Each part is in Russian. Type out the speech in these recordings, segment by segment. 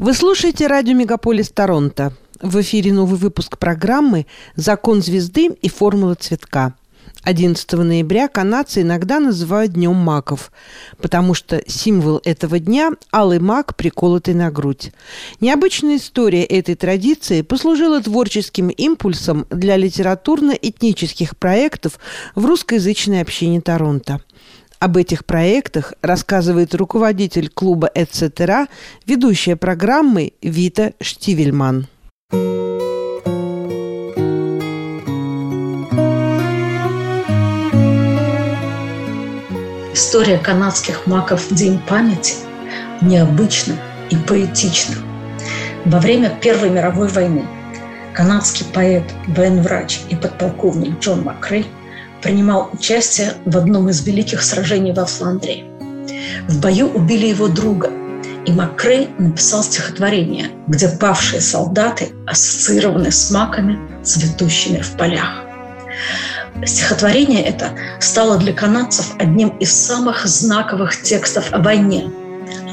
Вы слушаете радио «Мегаполис Торонто». В эфире новый выпуск программы «Закон звезды и формула цветка». 11 ноября канадцы иногда называют Днем маков, потому что символ этого дня – алый мак, приколотый на грудь. Необычная история этой традиции послужила творческим импульсом для литературно-этнических проектов в русскоязычной общине Торонто. Об этих проектах рассказывает руководитель клуба «Эцетера», ведущая программы Вита Штивельман. История канадских маков в День памяти необычна и поэтична. Во время Первой мировой войны канадский поэт, военврач и подполковник Джон Маккрей принимал участие в одном из великих сражений во Фландрии. В бою убили его друга, и Маккрей написал стихотворение, где павшие солдаты ассоциированы с маками, цветущими в полях. Стихотворение это стало для канадцев одним из самых знаковых текстов о войне.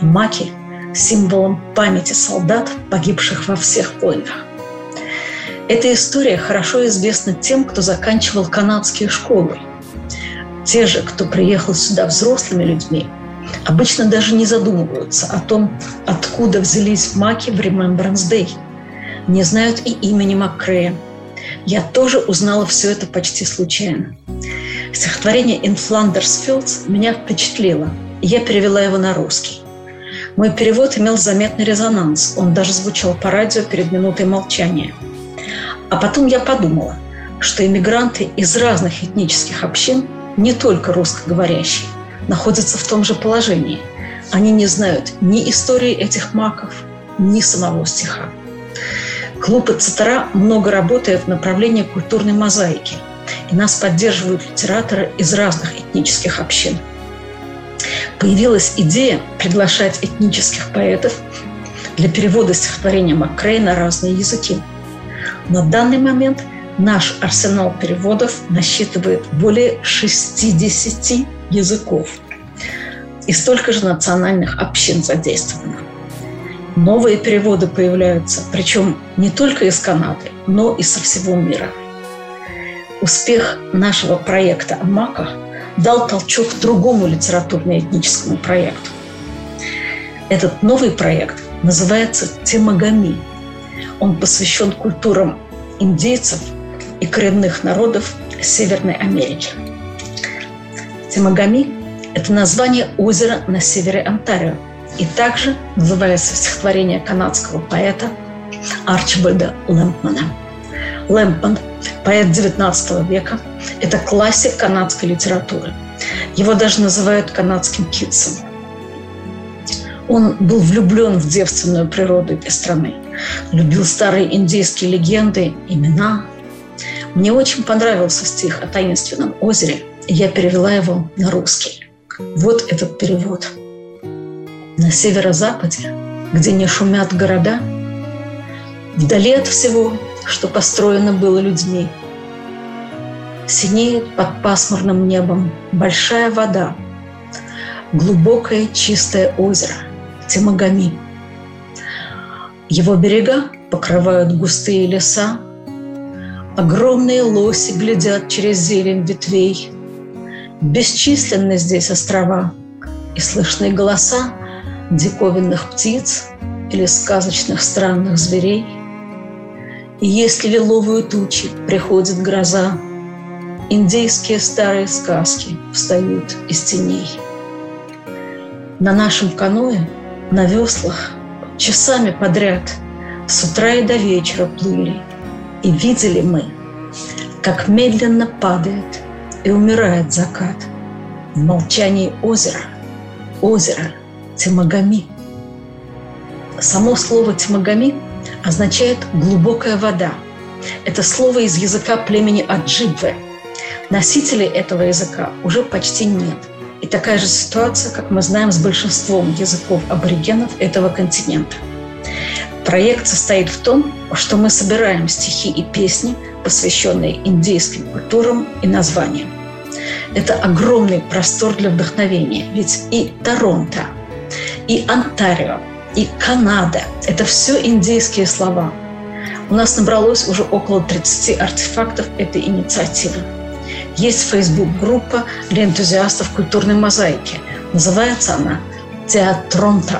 Маки – символом памяти солдат, погибших во всех войнах. Эта история хорошо известна тем, кто заканчивал канадские школы. Те же, кто приехал сюда взрослыми людьми, обычно даже не задумываются о том, откуда взялись маки в Remembrance Day. Не знают и имени Маккрея. Я тоже узнала все это почти случайно. Стихотворение «In Flanders Fields» меня впечатлило, и я перевела его на русский. Мой перевод имел заметный резонанс, он даже звучал по радио перед минутой молчания. А потом я подумала, что иммигранты из разных этнических общин, не только русскоговорящие, находятся в том же положении. Они не знают ни истории этих маков, ни самого стиха. Клуб «Эцетера» много работает в направлении культурной мозаики, и нас поддерживают литераторы из разных этнических общин. Появилась идея приглашать этнических поэтов для перевода стихотворения Маккрея на разные языки. На данный момент наш арсенал переводов насчитывает более 60 языков, и столько же национальных общин задействовано. Новые переводы появляются, причем не только из Канады, но и со всего мира. Успех нашего проекта о маках дал толчок другому литературно-этническому проекту. Этот новый проект называется «Темагами». Он посвящен культурам индейцев и коренных народов Северной Америки. Темагами – это название озера на севере Онтарио, и также называется стихотворение канадского поэта Арчибальда Лэмпмана. Лэмпман – поэт XIX века, это классик канадской литературы. Его даже называют канадским Китсом. Он был влюблен в девственную природу этой страны, любил старые индейские легенды, имена. Мне очень понравился стих о таинственном озере, и я перевела его на русский. Вот этот перевод. На северо-западе, где не шумят города, вдали от всего, что построено было людьми, синеет под пасмурным небом большая вода, глубокое чистое озеро Темагами. Его берега покрывают густые леса, огромные лоси глядят через зелень ветвей, бесчисленны здесь острова, и слышны голоса диковинных птиц или сказочных странных зверей. И если лиловые тучи приходит гроза, индейские старые сказки встают из теней. На нашем каное, на веслах, часами подряд с утра и до вечера плыли, и видели мы, как медленно падает и умирает закат в молчании озера, озера Темагами. Само слово «Темагами» означает «глубокая вода». Это слово из языка племени Аджибве. Носителей этого языка уже почти нет. И такая же ситуация, как мы знаем, с большинством языков аборигенов этого континента. Проект состоит в том, что мы собираем стихи и песни, посвященные индейским культурам и названиям. Это огромный простор для вдохновения, ведь и Торонто, и Онтарио и Канада. Это все индейские слова. У нас набралось уже около 30 артефактов этой инициативы. Есть Facebook-группа для энтузиастов культурной мозаики. Называется она «Театронта».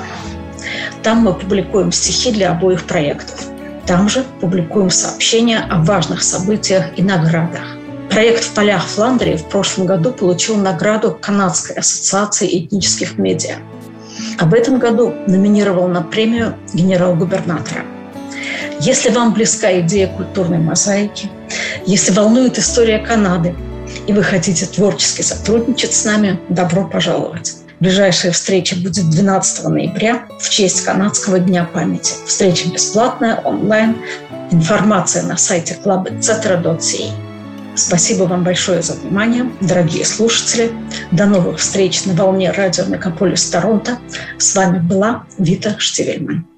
Там мы публикуем стихи для обоих проектов. Там же публикуем сообщения о важных событиях и наградах. Проект «В полях Фландрии» в прошлом году получил награду Канадской ассоциации этнических медиа. А в этом году номинировал на премию генерал-губернатора. Если вам близка идея культурной мозаики, если волнует история Канады, и вы хотите творчески сотрудничать с нами, добро пожаловать. Ближайшая встреча будет 12 ноября в честь Канадского дня памяти. Встреча бесплатная, онлайн. Информация на сайте clubetcetera.ca. Спасибо вам большое за внимание, дорогие слушатели. До новых встреч на волне радио Мегаполис Торонто. С вами была Вита Штивельман.